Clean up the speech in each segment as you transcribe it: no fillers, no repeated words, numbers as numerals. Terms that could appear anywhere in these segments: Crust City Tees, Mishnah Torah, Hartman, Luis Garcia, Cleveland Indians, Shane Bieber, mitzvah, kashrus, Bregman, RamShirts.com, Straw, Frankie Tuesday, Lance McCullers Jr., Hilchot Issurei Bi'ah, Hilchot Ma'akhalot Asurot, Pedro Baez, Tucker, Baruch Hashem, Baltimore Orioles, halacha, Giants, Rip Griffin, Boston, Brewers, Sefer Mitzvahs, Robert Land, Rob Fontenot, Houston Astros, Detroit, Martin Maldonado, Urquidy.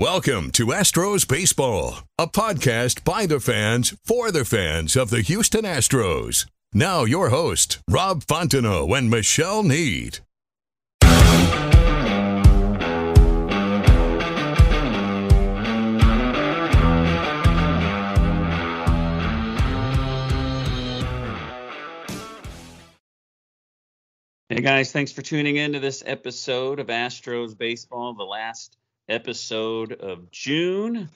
Welcome to Astros Baseball, a podcast by the fans for the fans of the Houston Astros. Now your hosts, Rob Fontenot and Michelle Need. Hey guys, thanks for tuning in to this episode of Astros Baseball, the last episode of June,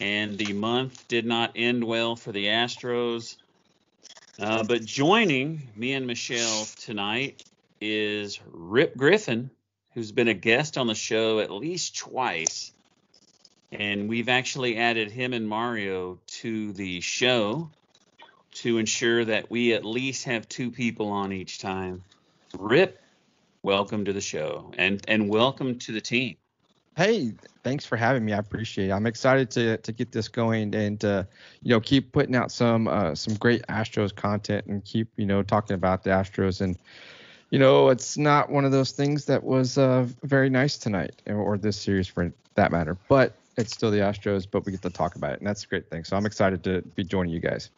and the month did not end well for the Astros. But joining me and Michelle tonight is Rip Griffin, who's been a guest on the show at least twice, and we've actually added him and Mario to the show to ensure that we at least have two people on each time. Rip, welcome to the show, and welcome to the team. Hey, thanks for having me. I appreciate it. I'm excited to get this going and, keep putting out some great Astros content and keep, talking about the Astros. And, it's not one of those things that was very nice tonight or this series for that matter, but it's still the Astros, but we get to talk about it. And that's a great thing. So I'm excited to be joining you guys.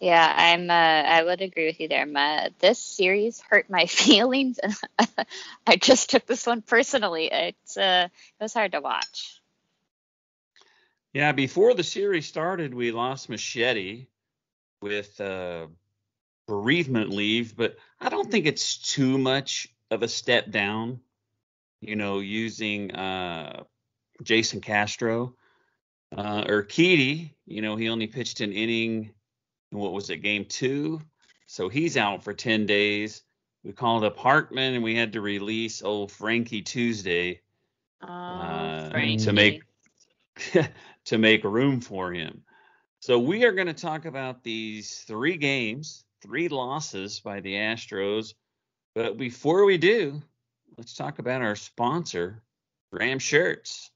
Yeah, I would agree with you there. This series hurt my feelings, and I just took this one personally. It was hard to watch. Yeah, before the series started, we lost Machete with bereavement leave, but I don't think it's too much of a step down, using Jason Castro or Keedy. He only pitched an inning. What was it, game 2? So he's out for 10 days. We called up Hartman, and we had to release old Frankie Tuesday to make room for him. So we are going to talk about these 3 games, 3 losses by the Astros. But before we do, let's talk about our sponsor, Ram Shirts.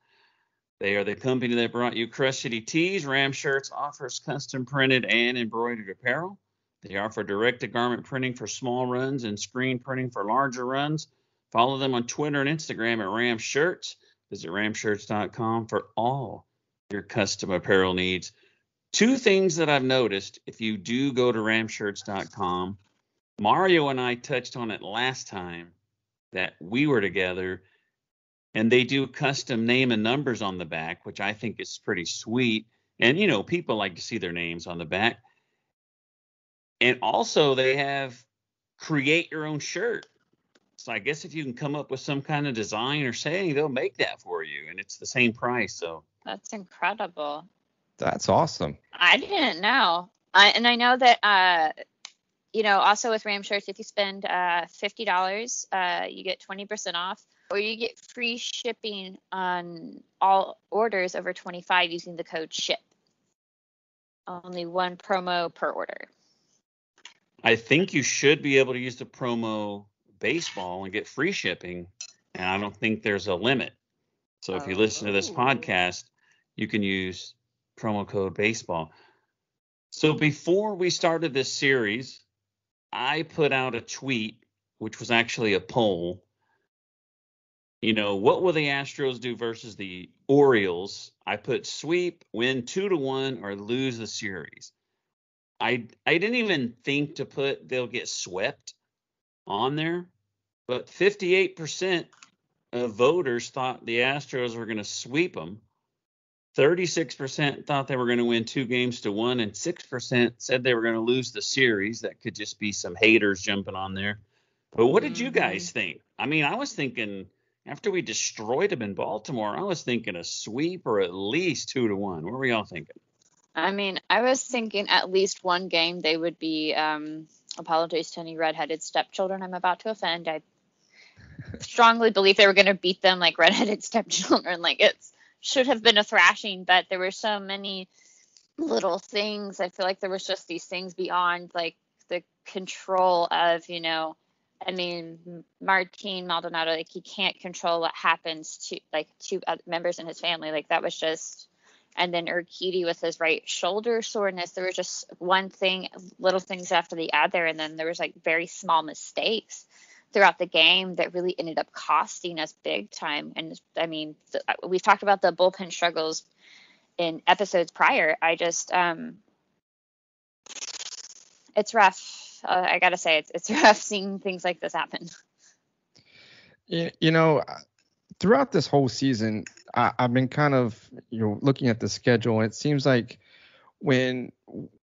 They are the company that brought you Crust City Tees. Ram Shirts offers custom printed and embroidered apparel. They offer direct-to-garment printing for small runs and screen printing for larger runs. Follow them on Twitter and Instagram at Ram Shirts. Visit RamShirts.com for all your custom apparel needs. 2 things that I've noticed if you do go to RamShirts.com. Mario and I touched on it last time that we were together. And they do custom name and numbers on the back, which I think is pretty sweet. And, people like to see their names on the back. And also they have create your own shirt. So I guess if you can come up with some kind of design or saying, they'll make that for you. And it's the same price. So that's incredible. That's awesome. I didn't know. I know that, also with Ram Shirts, if you spend $50, you get 20% off. Or you get free shipping on all orders over 25 using the code SHIP. Only 1 promo per order. I think you should be able to use the promo baseball and get free shipping. And I don't think there's a limit. So if you listen to this podcast, you can use promo code baseball. So before we started this series, I put out a tweet, which was actually a poll. What will the Astros do versus the Orioles? I put sweep, win 2-1, or lose the series. I didn't even think to put they'll get swept on there, but 58% of voters thought the Astros were going to sweep them. 36% thought they were going to win 2-1, and 6% said they were going to lose the series. That could just be some haters jumping on there. But what did you guys think? I mean, I was thinking... After we destroyed them in Baltimore, I was thinking a sweep or at least 2-1. What were y'all thinking? I mean, I was thinking at least one game they would be, apologies to any redheaded stepchildren I'm about to offend. I strongly believe they were going to beat them like redheaded stepchildren. Like it should have been a thrashing, but there were so many little things. I feel like there was just these things beyond like the control of, Martin Maldonado, like he can't control what happens to like 2 other members in his family. Like that was just, and then Urquidy with his right shoulder soreness. There was just one thing, little things after the other. And then there was like very small mistakes throughout the game that really ended up costing us big time. And I mean, we've talked about the bullpen struggles in episodes prior. I just, it's rough. I gotta say, it's rough seeing things like this happen. You know, throughout this whole season, I've been kind of, you know, looking at the schedule, and it seems like when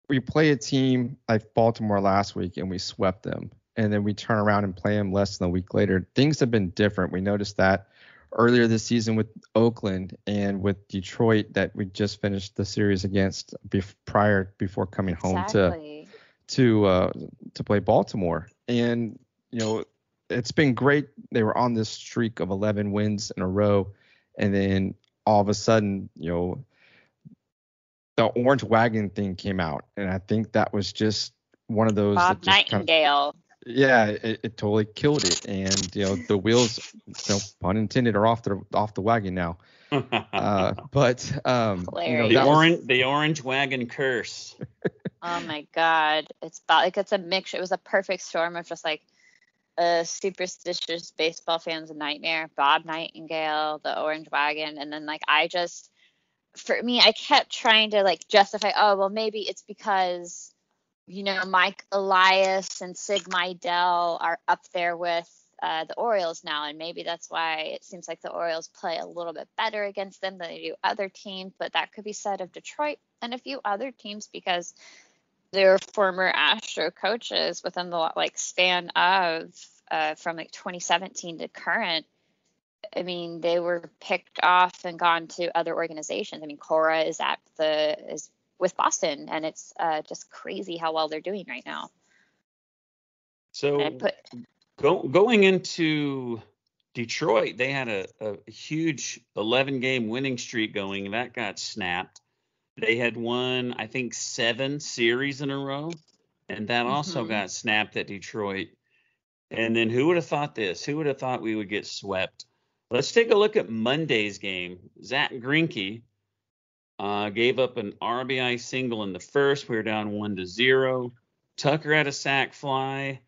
we play a team like Baltimore last week and we swept them, and then we turn around and play them less than a week later, things have been different. We noticed that earlier this season with Oakland and with Detroit that we just finished the series against before coming home to play Baltimore. And, you know, it's been great. They were on this streak of 11 wins in a row. And then all of a sudden, you know, the orange wagon thing came out. And I think that was just one of those. Bob Nightingale. Kind of, yeah, it totally killed it. And, you know, the wheels, no pun intended, are off the wagon now. But you know, the orange wagon curse. Oh, my God. It's a mixture. It was a perfect storm of just like, superstitious baseball fans a nightmare, Bob Nightingale, the orange wagon, and then I kept trying to like justify, oh well, maybe it's because, you know, Mike Elias and Sig Mejdel are up there with the Orioles now, and maybe that's why it seems like the Orioles play a little bit better against them than they do other teams. But that could be said of Detroit and a few other teams, because their former Astro coaches within the like span of from like 2017 to current, I mean, they were picked off and gone to other organizations. I mean, Cora is with Boston, and it's just crazy how well they're doing right now. So going into Detroit, they had a huge 11-game winning streak going, and that got snapped. They had won, I think, 7 series in a row, and that also got snapped at Detroit. And then who would have thought this? Who would have thought we would get swept? Let's take a look at Monday's game. Zach Greinke gave up an RBI single in the first. We were down 1-0. Tucker had a sac fly.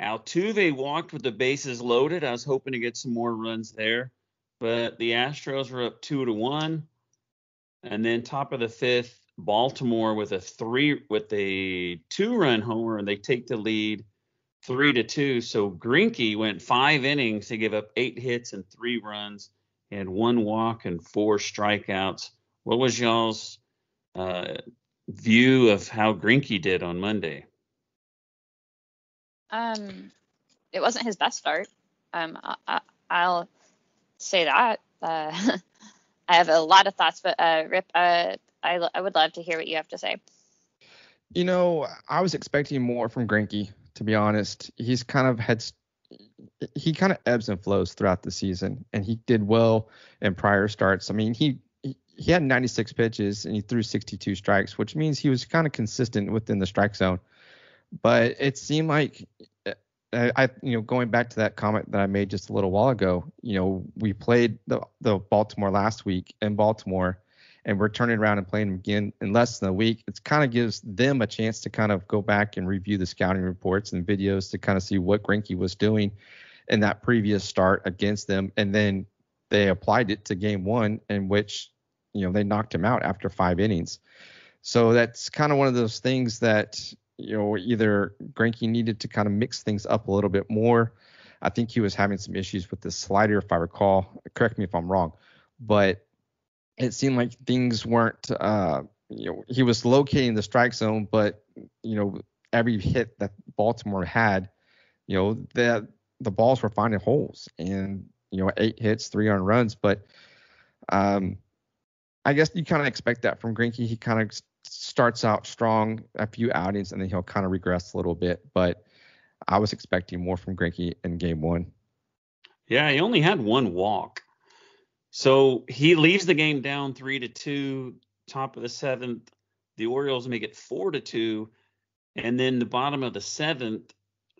Altuve walked with the bases loaded. I was hoping to get some more runs there, but the Astros were up 2-1. And then top of the fifth, Baltimore with a 2-run homer, and they take the lead 3-2. So Greinke went 5 innings to give up 8 hits and 3 runs and 1 walk and 4 strikeouts. What was y'all's view of how Greinke did on Monday? It wasn't his best start. I'll say that. I have a lot of thoughts, but Rip, I would love to hear what you have to say. You know, I was expecting more from Greinke, to be honest. He's kind of he kind of ebbs and flows throughout the season, and he did well in prior starts. I mean, he had 96 pitches and he threw 62 strikes, which means he was kind of consistent within the strike zone. But it seemed like going back to that comment that I made just a little while ago, you know, we played the Baltimore last week in Baltimore, and we're turning around and playing them again in less than a week. It kind of gives them a chance to kind of go back and review the scouting reports and videos to kind of see what Greinke was doing in that previous start against them. And then they applied it to game one, in which, you know, they knocked him out after 5 innings. So that's kind of one of those things that, you know, either Greinke needed to kind of mix things up a little bit more. I think he was having some issues with the slider, if I recall. Correct me if I'm wrong, but it seemed like things weren't, he was locating the strike zone, but, you know, every hit that Baltimore had, you know, that the balls were finding holes, and, you know, 8 hits, 3 earned runs. But I guess you kind of expect that from Greinke. He kind of starts out strong a few outings, and then he'll kind of regress a little bit. But I was expecting more from Greinke in game one. Yeah, he only had 1 walk. So he leaves the game down 3-2, top of the seventh. The Orioles make it 4-2. And then the bottom of the seventh,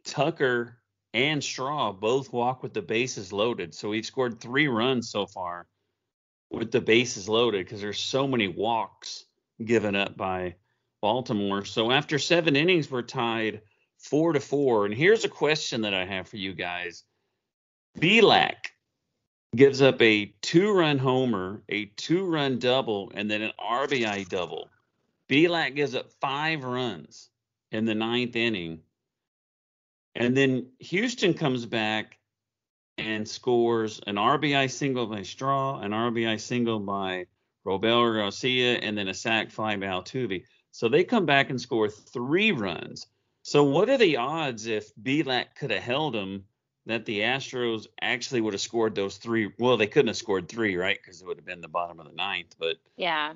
Tucker and Straw both walk with the bases loaded. So we've scored 3 runs so far with the bases loaded, because there's so many walks given up by Baltimore. So after 7 innings, we're tied 4-4. And here's a question that I have for you guys. Bielak gives up a 2-run homer, a 2-run double, and then an RBI double. Bielak gives up 5 runs in the 9th inning. And then Houston comes back and scores an RBI single by Straw, an RBI single by Robel Garcia, and then a sac fly by Altuve. So they come back and score 3 runs. So what are the odds if Bielak could have held him that the Astros actually would have scored those 3? Well, they couldn't have scored 3, right? Because it would have been the bottom of the 9th. But yeah,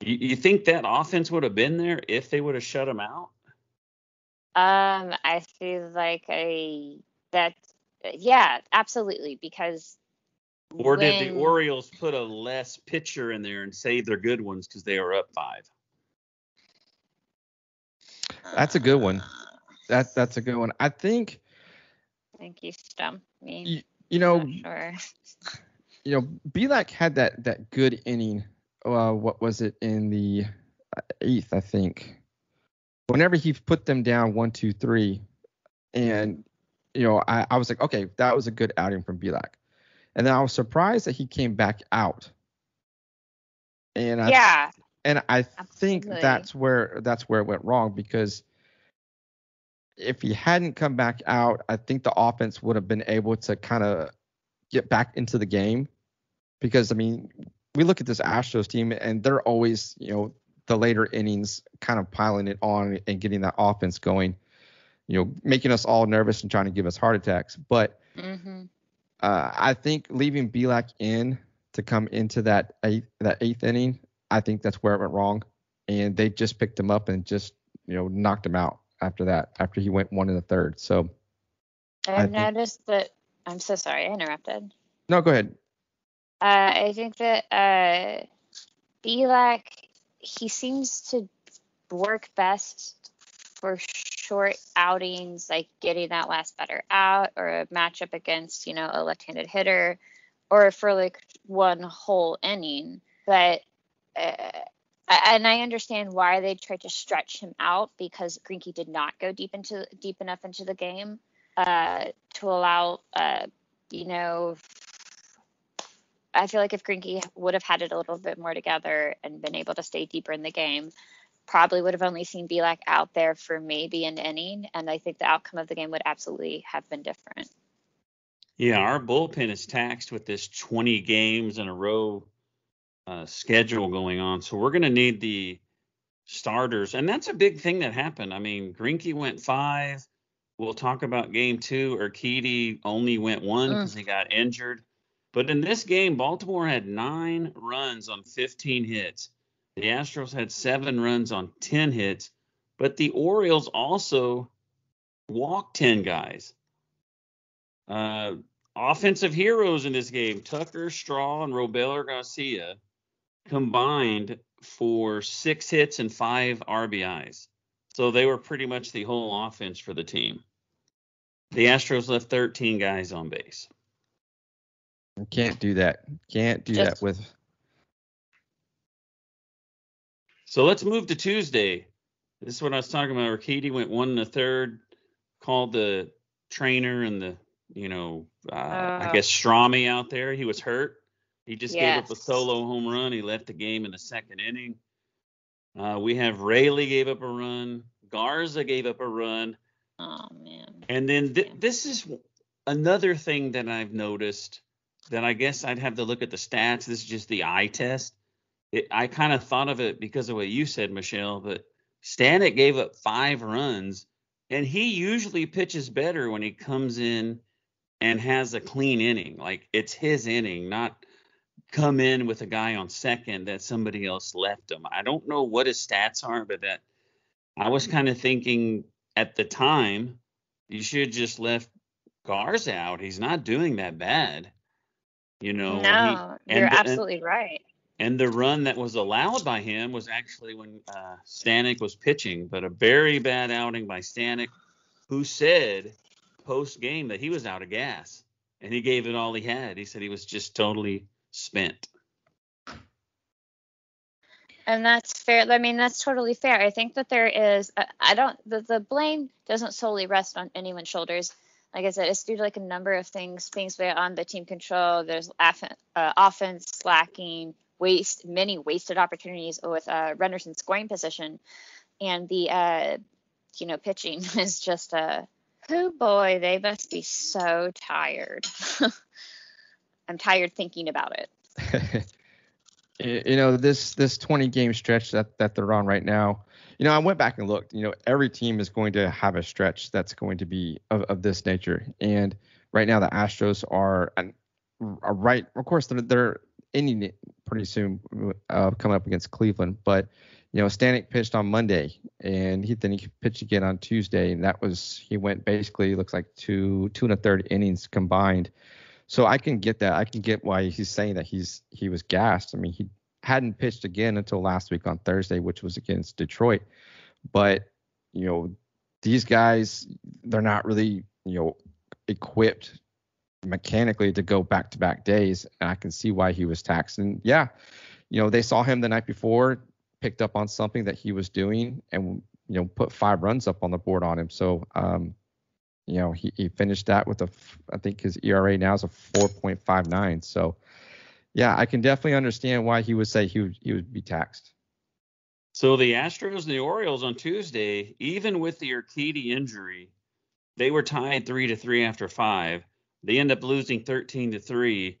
you think that offense would have been there if they would have shut him out? I feel like yeah, absolutely. Because or did the Orioles put a less pitcher in there and save their good ones because they were up 5? That's a good one. That's a good one. I think you stumped me. You know, Bielak had that good inning. What was it in the 8th? I think whenever he put them down 1, 2, 3, and you know, I was like, okay, that was a good outing from Bielak. And then I was surprised that he came back out. And I think that's where it went wrong, because if he hadn't come back out, I think the offense would have been able to kind of get back into the game. Because, I mean, we look at this Astros team and they're always, you know, the later innings kind of piling it on and getting that offense going, you know, making us all nervous and trying to give us heart attacks. But I think leaving Bielak in to come into that eighth inning, I think that's where it went wrong. And they just picked him up and just, you know, knocked him out after he went 1 in the 3rd. So I've noticed that. I'm so sorry I interrupted. No, go ahead. I think that Bielak, he seems to work best for short outings, like getting that last batter out or a matchup against, you know, a left-handed hitter, or for like one whole inning. But and I understand why they tried to stretch him out, because Greinke did not go deep enough into the game to allow, you know, I feel like if Greinke would have had it a little bit more together and been able to stay deeper in the game, probably would have only seen Bielak out there for maybe an inning. And I think the outcome of the game would absolutely have been different. Yeah, our bullpen is taxed with this 20 games in a row schedule going on. So we're going to need the starters. And that's a big thing that happened. I mean, Greinke went 5. We'll talk about game 2. Urquidy only went 1 because he got injured. But in this game, Baltimore had 9 runs on 15 hits. The Astros had 7 runs on 10 hits, but the Orioles also walked 10 guys. Offensive heroes in this game, Tucker, Straw, and Robel Garcia combined for 6 hits and 5 RBIs. So they were pretty much the whole offense for the team. The Astros left 13 guys on base. Can't do that. So let's move to Tuesday. This is what I was talking about. Urquidy went 1 in the 3rd, called the trainer and the, you know, I guess Strami out there. He was hurt. He just gave up a solo home run. He left the game in the 2nd inning. We have Raley gave up a run. Garza gave up a run. Oh, man. And then this is another thing that I've noticed that I guess I'd have to look at the stats. This is just the eye test. I kind of thought of it because of what you said, Michelle, but Stanek gave up 5 runs, and he usually pitches better when he comes in and has a clean inning. Like, it's his inning, not come in with a guy on 2nd that somebody else left him. I don't know what his stats are, but that I was kind of thinking at the time, you should just left Garza out. He's not doing that bad. You know, no, you're absolutely right. And the run that was allowed by him was actually when Stanek was pitching, but a very bad outing by Stanek, who said post-game that he was out of gas, and he gave it all he had. He said he was just totally spent. And that's fair. I mean, that's totally fair. I think that there is, the blame doesn't solely rest on anyone's shoulders. Like I said, it's due to like a number of things beyond the team control. There's offense slacking, many wasted opportunities with runners in scoring position. And the, pitching is just they must be so tired. I'm tired thinking about it. This 20-game stretch that they're on right now, I went back and looked. Every team is going to have a stretch that's going to be of this nature. And right now the Astros are right. Of course, they're ending it pretty soon, coming up against Cleveland. But, Stanek pitched on Monday, and then he pitched again on Tuesday. And he went basically, looks like two and a third innings combined. So I can get that. I can get why he's saying that he was gassed. I mean, he hadn't pitched again until last week on Thursday, which was against Detroit. But, these guys, they're not really, equipped mechanically to go back-to-back days. And I can see why he was taxed. And, yeah, they saw him the night before, picked up on something that he was doing and, put 5 runs up on the board on him. So, he finished that with I think his ERA now is a 4.59. So, yeah, I can definitely understand why he would say he would be taxed. So the Astros and the Orioles on Tuesday, even with the Urquidy injury, they were tied 3-3 after 5. They end up losing 13-3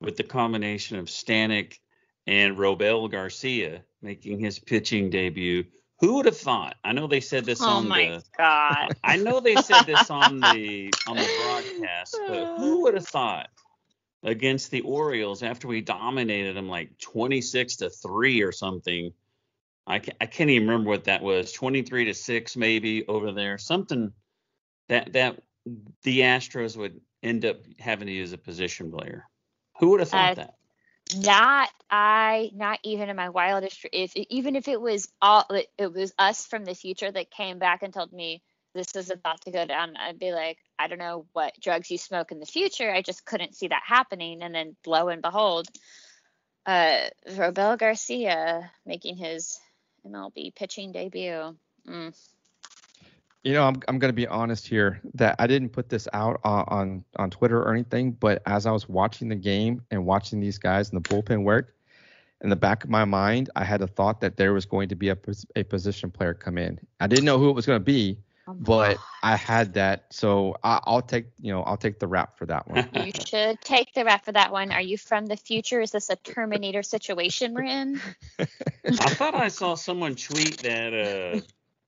with the combination of Stanek and Robel Garcia making his pitching debut. Who would have thought? I know they said this I know they said this on the broadcast, but who would have thought against the Orioles after we dominated them like 26-3 or something? I can't even remember what that was. 23-6 maybe over there. Something that the Astros would end up having to use a position player. Who would have thought that? Not even in my wildest, if it was it was us from the future that came back and told me this is about to go down, I'd be like, I don't know what drugs you smoke in the future. I just couldn't see that happening. And then lo and behold, Robel Garcia making his MLB pitching debut. I'm going to be honest here that I didn't put this out on Twitter or anything, but as I was watching the game and watching these guys in the bullpen work, in the back of my mind, I had a thought that there was going to be a position player come in. I didn't know who it was going to be, but I had that. So I'll take the rap for that one. You should take the rap for that one. Are you from the future? Is this a Terminator situation we're in? I thought I saw someone tweet that...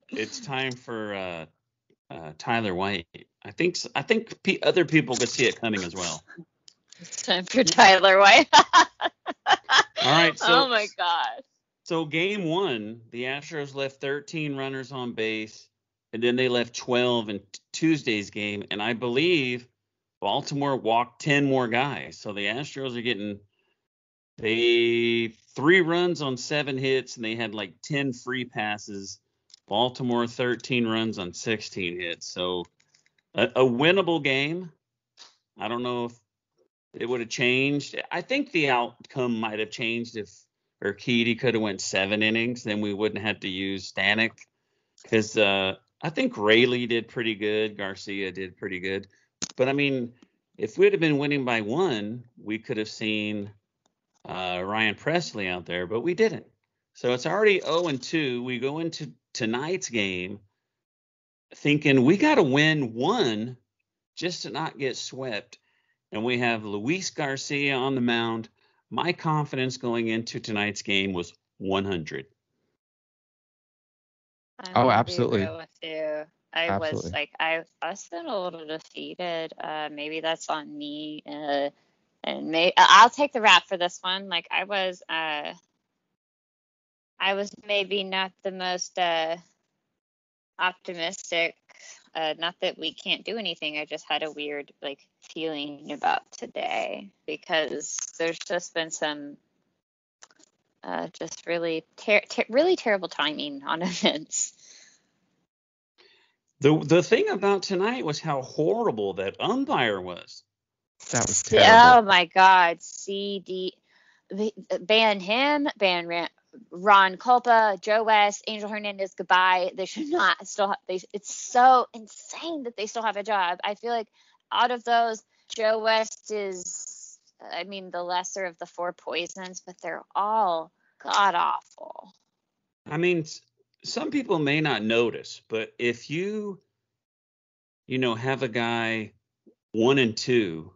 It's time for Tyler White. I think other people could see it coming as well. It's time for Tyler White. All right. So, oh my God. So game one, the Astros left 13 runners on base, and then they left 12 in Tuesday's game. And I believe Baltimore walked 10 more guys. So the Astros are getting 3 runs on 7 hits, and they had like 10 free passes. Baltimore 13 runs on 16 hits. So a winnable game. I don't know if it would have changed. I think the outcome might have changed if Urquidy could have went 7 innings. Then we wouldn't have to use Stanek because I think Rayleigh did pretty good. Garcia did pretty good. But, I mean, if we'd have been winning by 1, we could have seen Ryan Presley out there, but we didn't. So it's already 0-2. We go into tonight's game thinking we got to win 1 just to not get swept, and we have Luis Garcia on the mound. My confidence going into tonight's game was 100. Oh, absolutely. I was like, I was a little defeated. Maybe that's on me. I'll take the rap for this one. Like I was maybe not the most optimistic, not that we can't do anything. I just had a weird feeling about today because there's just been some just really really terrible timing on events. The thing about tonight was how horrible that umpire was. That was terrible. Oh, my God. Ban him, ban Ram. Ron Culpa, Joe West, Angel Hernandez, goodbye. They should not still have, it's so insane that they still have a job. I feel like out of those, Joe West is, I mean, the lesser of the four poisons, but they're all god-awful. I mean, some people may not notice, but if you have a guy 1-2,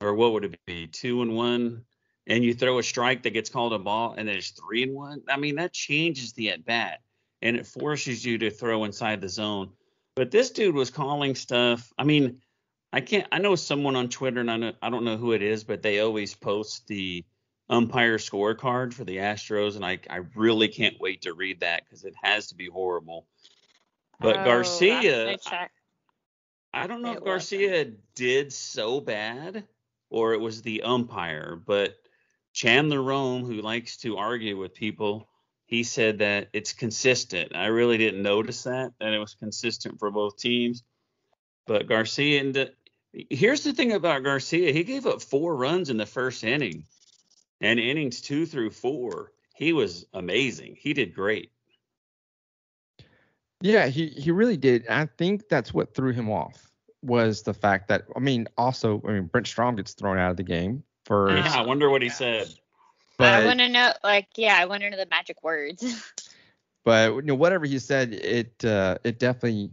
or what would it be, 2-1, and you throw a strike that gets called a ball, and there's 3-1, I mean, that changes the at-bat, and it forces you to throw inside the zone. But this dude was calling stuff. I mean, I know someone on Twitter, and I don't know who it is, but they always post the umpire scorecard for the Astros, and I really can't wait to read that because it has to be horrible. But Garcia, I don't know if Garcia did so bad or it was the umpire, but Chandler Rome, who likes to argue with people, he said that it's consistent. I really didn't notice that it was consistent for both teams. But Garcia, here's the thing about Garcia. He gave up 4 runs in the first inning, and innings 2 through 4, he was amazing. He did great. Yeah, he really did. I think that's what threw him off was the fact that, also, Brent Straw gets thrown out of the game for. Yeah, I wonder what he said. But I want to know, I want to know the magic words. But, whatever he said, it definitely,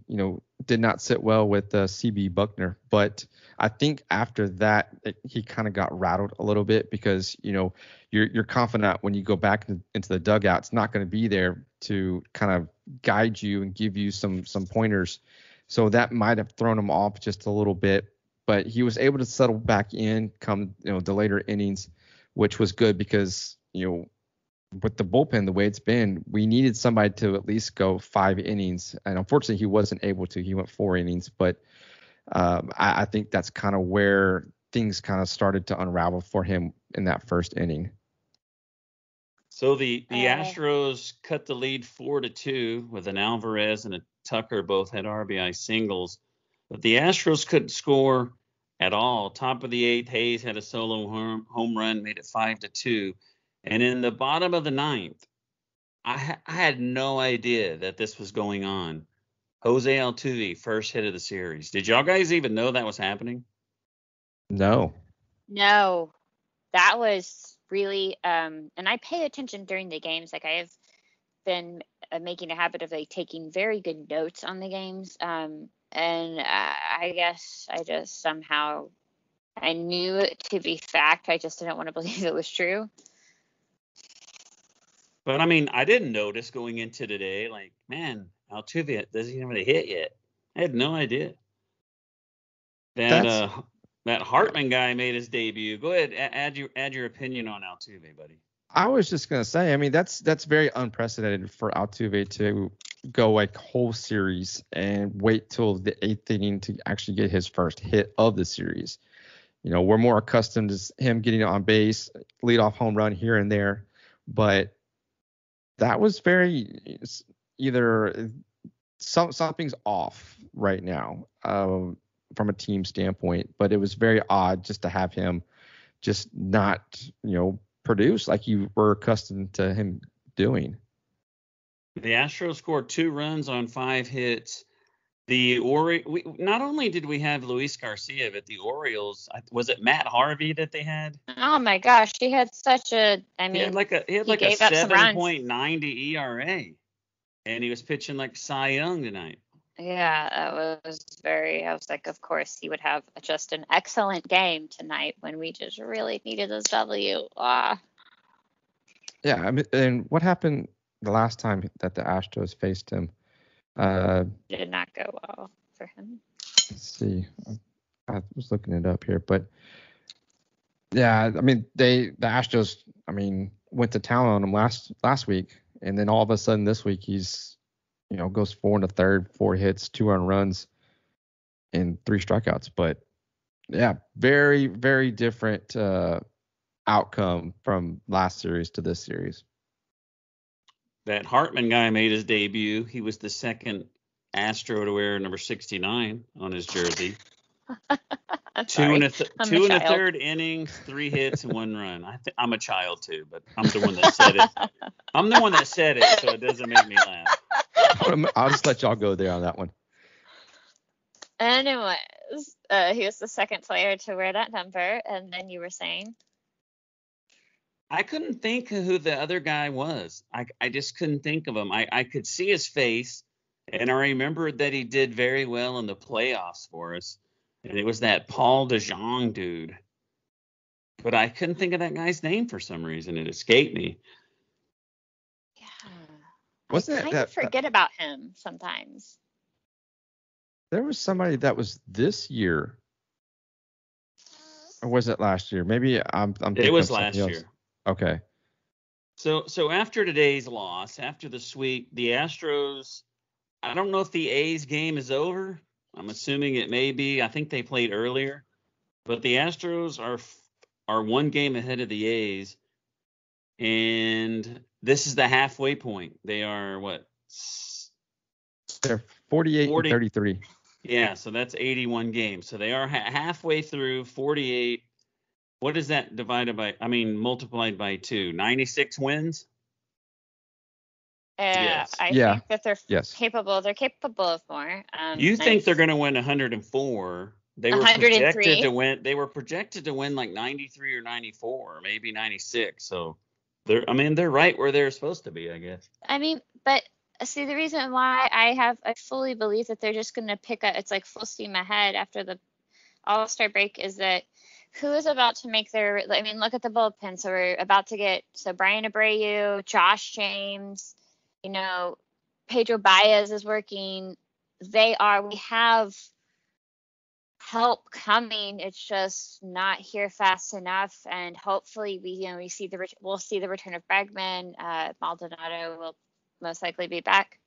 did not sit well with CB Buckner. But I think after that, he kind of got rattled a little bit because, you're confident when you go back into the dugout, it's not going to be there to kind of guide you and give you some pointers. So that might have thrown him off just a little bit. But he was able to settle back in come, the later innings, which was good because, with the bullpen, the way it's been, we needed somebody to at least go 5 innings. And unfortunately, he wasn't able to. He went 4 innings. But I think that's kind of where things kind of started to unravel for him in that first inning. So the Astros cut the lead 4-2 with an Alvarez and a Tucker. Both had RBI singles. But the Astros couldn't score at all. Top of the 8th, Hayes had a solo home run, made it 5-2. And in the bottom of the 9th, I had no idea that this was going on. Jose Altuve, first hit of the series. Did y'all guys even know that was happening? No. That was really, and I pay attention during the games. Like, I have been making a habit of taking very good notes on the games. And I guess I just somehow, I knew it to be fact. I just didn't want to believe it was true. But, I didn't notice going into today, Altuve doesn't even have a hit yet. I had no idea. That Hartman guy made his debut. Go ahead, add your opinion on Altuve, buddy. I was just going to say, that's very unprecedented for Altuve to go whole series and wait till the 8th inning to actually get his first hit of the series. We're more accustomed to him getting on base, leadoff home run here and there, but that was very either something's off right now from a team standpoint, but it was very odd just to have him just not, produce like you were accustomed to him doing. The Astros scored 2 runs on 5 hits. The not only did we have Luis Garcia, but the Orioles, was it Matt Harvey that they had? Oh my gosh, he had such a. He had a 7.90 ERA, and he was pitching like Cy Young tonight. Yeah, that was very. I was like, of course he would have just an excellent game tonight when we just really needed this W. Ah. Yeah, and what happened the last time that the Astros faced him? Did not go well for him. Let's see. I was looking it up here, but yeah, the Astros, went to town on him last week, and then all of a sudden this week he's, goes 4 1/3, 4 hits, 2 earned runs, and 3 strikeouts. But yeah, very very different outcome from last series to this series. That Hartman guy made his debut. He was the second Astro to wear number 69 on his jersey. Two and a third innings, 3 hits, 1 run. I'm a child too, but I'm the one that said it. I'm the one that said it, so it doesn't make me laugh. I'll just let y'all go there on that one. Anyways, he was the second player to wear that number, and then you were saying? I couldn't think who the other guy was. I just couldn't think of him. I could see his face, and I remembered that he did very well in the playoffs for us. And it was that Paul DeJong dude. But I couldn't think of that guy's name for some reason. It escaped me. Yeah. I forget about him sometimes. There was somebody that was this year. Or was it last year? Maybe I'm thinking it was last year. Okay. So after today's loss, after this week, the Astros, I don't know if the A's game is over. I'm assuming it may be. I think they played earlier, but the Astros are 1 game ahead of the A's, and this is the halfway point. They are what? They're 48 and 33. Yeah, so that's 81 games. So they are halfway through 48. What is that multiplied by 2? 96 wins? Yes. I think that they're capable. They're capable of more. You think they're going to win 104? They were 103. Projected to win. They were projected to win like 93 or 94, or maybe 96. So they're right where they're supposed to be, I guess. But see, the reason why I fully believe that they're just going to pick up. It's like full steam ahead after the All-Star break. Is that who is about to make their? Look at the bullpen. So we're about to get Brian Abreu, Josh James. Pedro Baez is working. We have help coming. It's just not here fast enough. And hopefully we'll see the return of Bregman. Maldonado will most likely be back.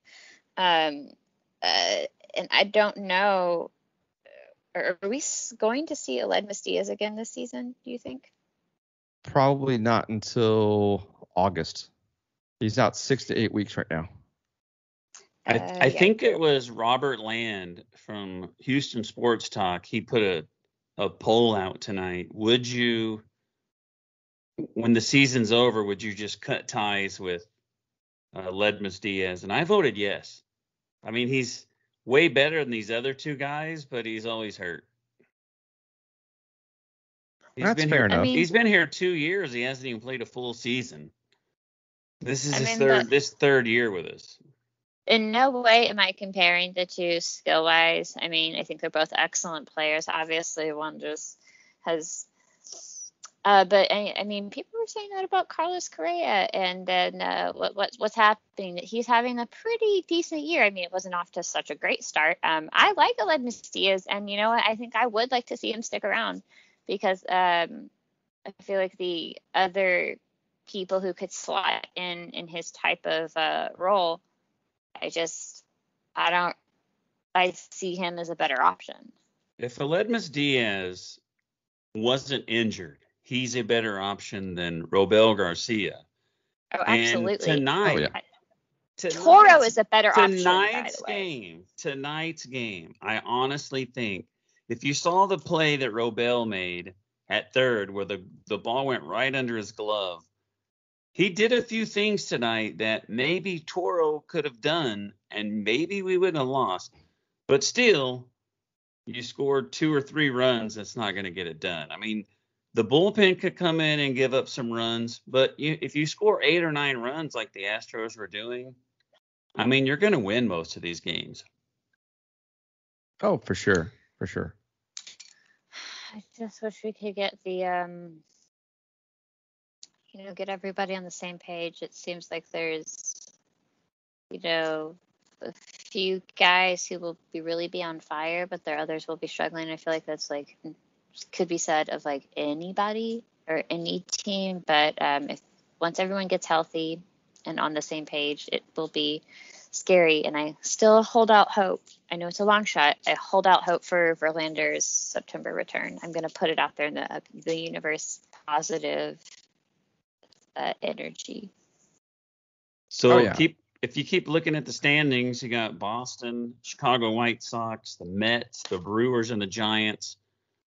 And I don't know. Are we going to see Aledmys Díaz again this season, do you think? Probably not until August. He's out 6 to 8 weeks right now. I think it was Robert Land from Houston Sports Talk. He put a poll out tonight. Would you, when the season's over, would you just cut ties with Aledmys Díaz? And I voted yes. He's way better than these other 2 guys, but he's always hurt. That's fair enough. He's been here 2 years. He hasn't even played a full season. This is his third year with us. In no way am I comparing the 2 skill-wise. I think they're both excellent players. Obviously, one just has... But people were saying that about Carlos Correa. And then what's happening? He's having a pretty decent year. It wasn't off to such a great start. I like Aledmys Díaz. And you know what? I think I would like to see him stick around. Because I feel like the other... people who could slot in his type of role, I see him as a better option. If Aledmys Díaz wasn't injured, he's a better option than Robel Garcia. Oh, absolutely. And tonight, Toro is a better option. Tonight's game, I honestly think if you saw the play that Robel made at third where the ball went right under his glove, he did a few things tonight that maybe Toro could have done, and maybe we wouldn't have lost. But still, you scored 2 or 3 runs. That's not going to get it done. The bullpen could come in and give up some runs, but if you score 8 or 9 runs like the Astros were doing, you're going to win most of these games. Oh, for sure. For sure. I just wish we could get the... get everybody on the same page. It seems like there's, a few guys who will really be on fire, but there are others will be struggling. I feel like that's could be said of anybody or any team. But if once everyone gets healthy and on the same page, it will be scary. And I still hold out hope. I know it's a long shot. I hold out hope for Verlander's September return. I'm going to put it out there in the universe, positive energy. So if you keep looking at the standings, you got Boston, Chicago White Sox, the Mets, the Brewers, and the Giants.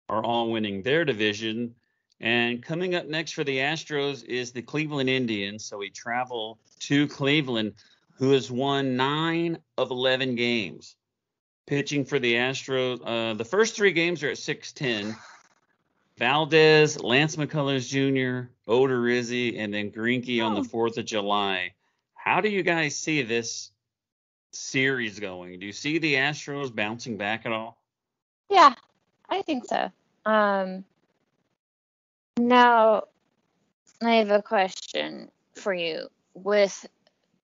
are all winning their division. And coming up next for the Astros is the Cleveland Indians. So we travel to Cleveland, who has won 9 of 11 games. Pitching for the Astros, the first three games are at 6-10. Valdez, Lance McCullers Jr., Oder Rizzi, and then Greinke on the 4th of July. How do you guys see this series going? Do you see the Astros bouncing back at all? Yeah, I think so. Now, I have a question for you. With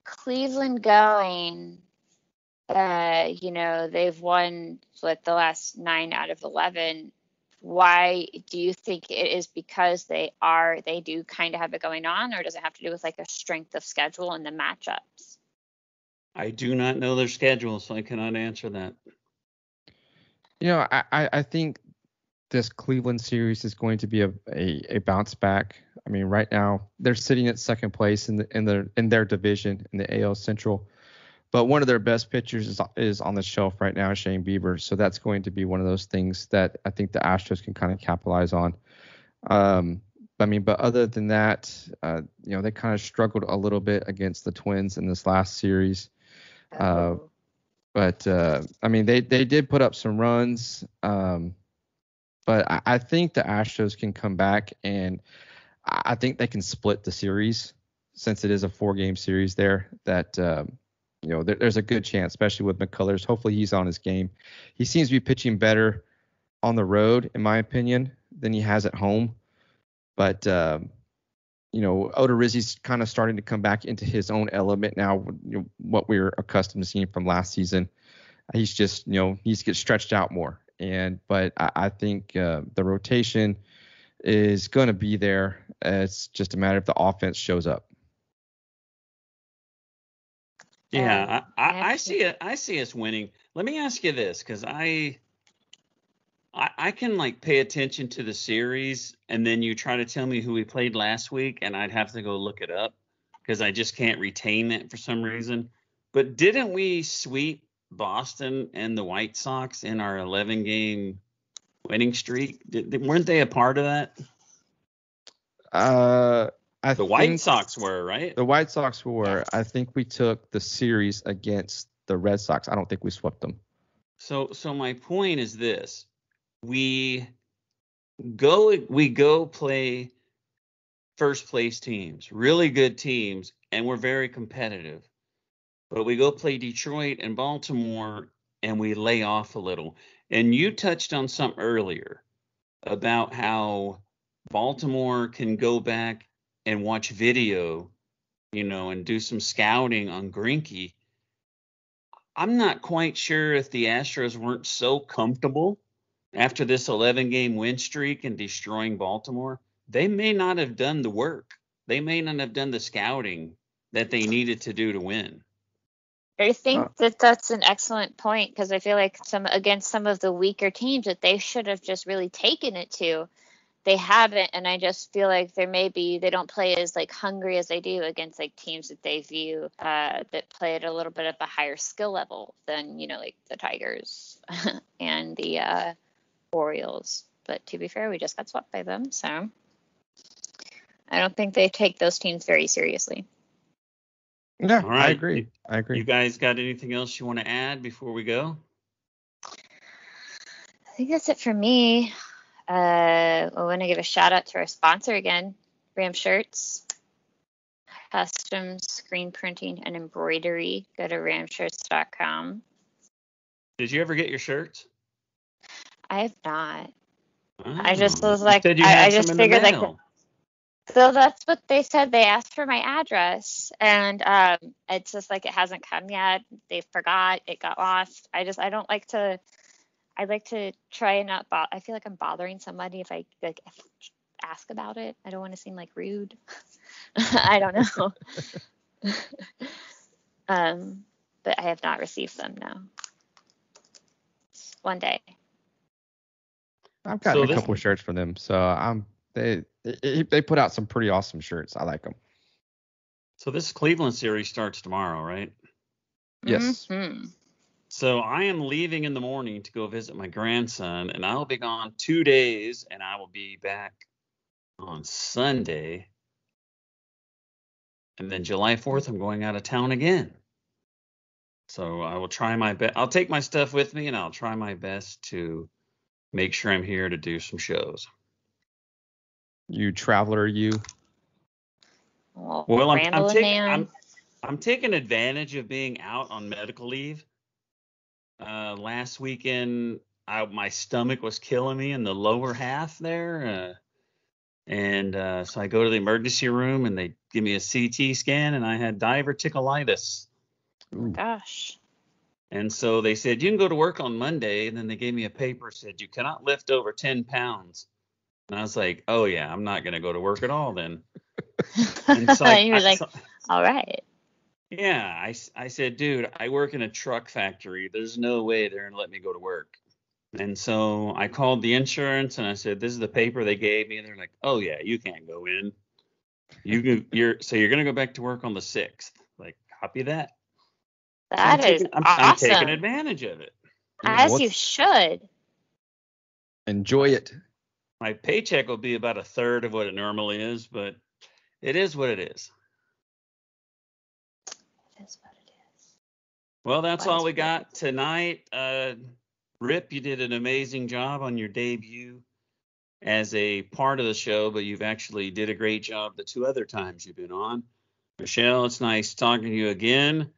Cleveland going, they've won the last 9 out of 11. Why do you think it is? Because they do kind of have it going on, or does it have to do with a strength of schedule and the matchups? I do not know their schedule, so I cannot answer that. I think this Cleveland series is going to be a bounce back. I mean, right now they're sitting at second place in their division in the AL Central, but one of their best pitchers is on the shelf right now, Shane Bieber. So that's going to be one of those things that I think the Astros can kind of capitalize on. But other than that, they kind of struggled a little bit against the Twins in this last series. They did put up some runs. But I think the Astros can come back, and I think they can split the series since it is a 4-game series there that there's a good chance, especially with McCullers. Hopefully he's on his game. He seems to be pitching better on the road, in my opinion, than he has at home. But, Oder Rizzi's kind of starting to come back into his own element now, what we were accustomed to seeing from last season. He's just, needs to get stretched out more. But I think the rotation is going to be there. It's just a matter of the offense shows up. Yeah, I see it. I see us winning. Let me ask you this, because I can pay attention to the series, and then you try to tell me who we played last week, and I'd have to go look it up because I just can't retain that for some reason. But didn't we sweep Boston and the White Sox in our 11-game winning streak? Weren't they a part of that? The White Sox were, right? The White Sox were. I think we took the series against the Red Sox. I don't think we swept them. So my point is this. We go play first place teams, really good teams, and we're very competitive. But we go play Detroit and Baltimore, and we lay off a little. And you touched on something earlier about how Baltimore can go back and watch video, and do some scouting on Greinke. I'm not quite sure if the Astros weren't so comfortable after this 11-game win streak and destroying Baltimore. They may not have done the work. They may not have done the scouting that they needed to do to win. I think that's an excellent point, because I feel like against some of the weaker teams that they should have just really taken it to, they haven't, and I just feel like they don't play as hungry as they do against teams that they view that play at a little bit of a higher skill level than the Tigers and the Orioles. But to be fair, we just got swept by them, so I don't think they take those teams very seriously. Yeah, all right. I agree. You guys got anything else you want to add before we go? I think that's it for me. I want to give a shout out to our sponsor again, Ram Shirts, custom screen printing and embroidery. Go to RamShirts.com. Did you ever get your shirts? I have not. Oh. I just was like, I just figured so that's what they said. They asked for my address, and it's just it hasn't come yet. They forgot. It got lost. I don't like to. I like to try and not bother. I feel like I'm bothering somebody if I ask about it. I don't want to seem rude. I don't know. But I have not received them now. One day. I've gotten a couple of shirts from them. So they put out some pretty awesome shirts. I like them. So this Cleveland series starts tomorrow, right? Yes. Mm-hmm. So I am leaving in the morning to go visit my grandson, and I'll be gone 2 days, and I will be back on Sunday. And then July 4th, I'm going out of town again. So I will try my best. I'll take my stuff with me, and I'll try my best to make sure I'm here to do some shows. You traveler, you. Well, I'm taking advantage of being out on medical leave. Last weekend, my stomach was killing me in the lower half there. So I go to the emergency room and they give me a CT scan and I had diverticulitis. Ooh. Gosh. And so they said, you can go to work on Monday. And then they gave me a paper, said, you cannot lift over 10 pounds. And I was like, oh, yeah, I'm not going to go to work at all then. And so you were like, all right. Yeah, I said, dude, I work in a truck factory. There's no way they're going to let me go to work. And so I called the insurance and I said, this is the paper they gave me. And they're like, oh, yeah, you can't go in. You're going to go back to work on the 6th. Like, copy that. That is awesome. I'm taking advantage of it. As you should. Enjoy it. My paycheck will be about a third of what it normally is, but it is what it is. Well, that's all we got tonight. Rip, you did an amazing job on your debut as a part of the show, but you've actually did a great job the two other times you've been on. Michelle, it's nice talking to you again.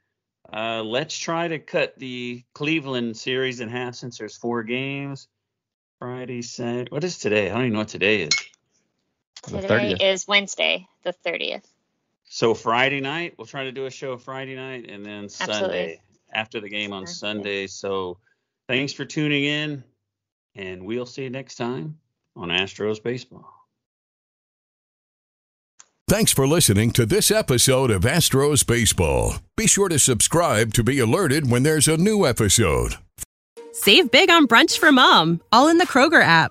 Let's try to cut the Cleveland series in half since there's 4 games. Friday, Saturday. What is today? I don't even know what today is. Today is Wednesday, the 30th. So Friday night, we'll try to do a show Friday night and then Sunday after the game on Sunday. So thanks for tuning in, and we'll see you next time on Astros Baseball. Thanks for listening to this episode of Astros Baseball. Be sure to subscribe to be alerted when there's a new episode. Save big on brunch for Mom, all in the Kroger app.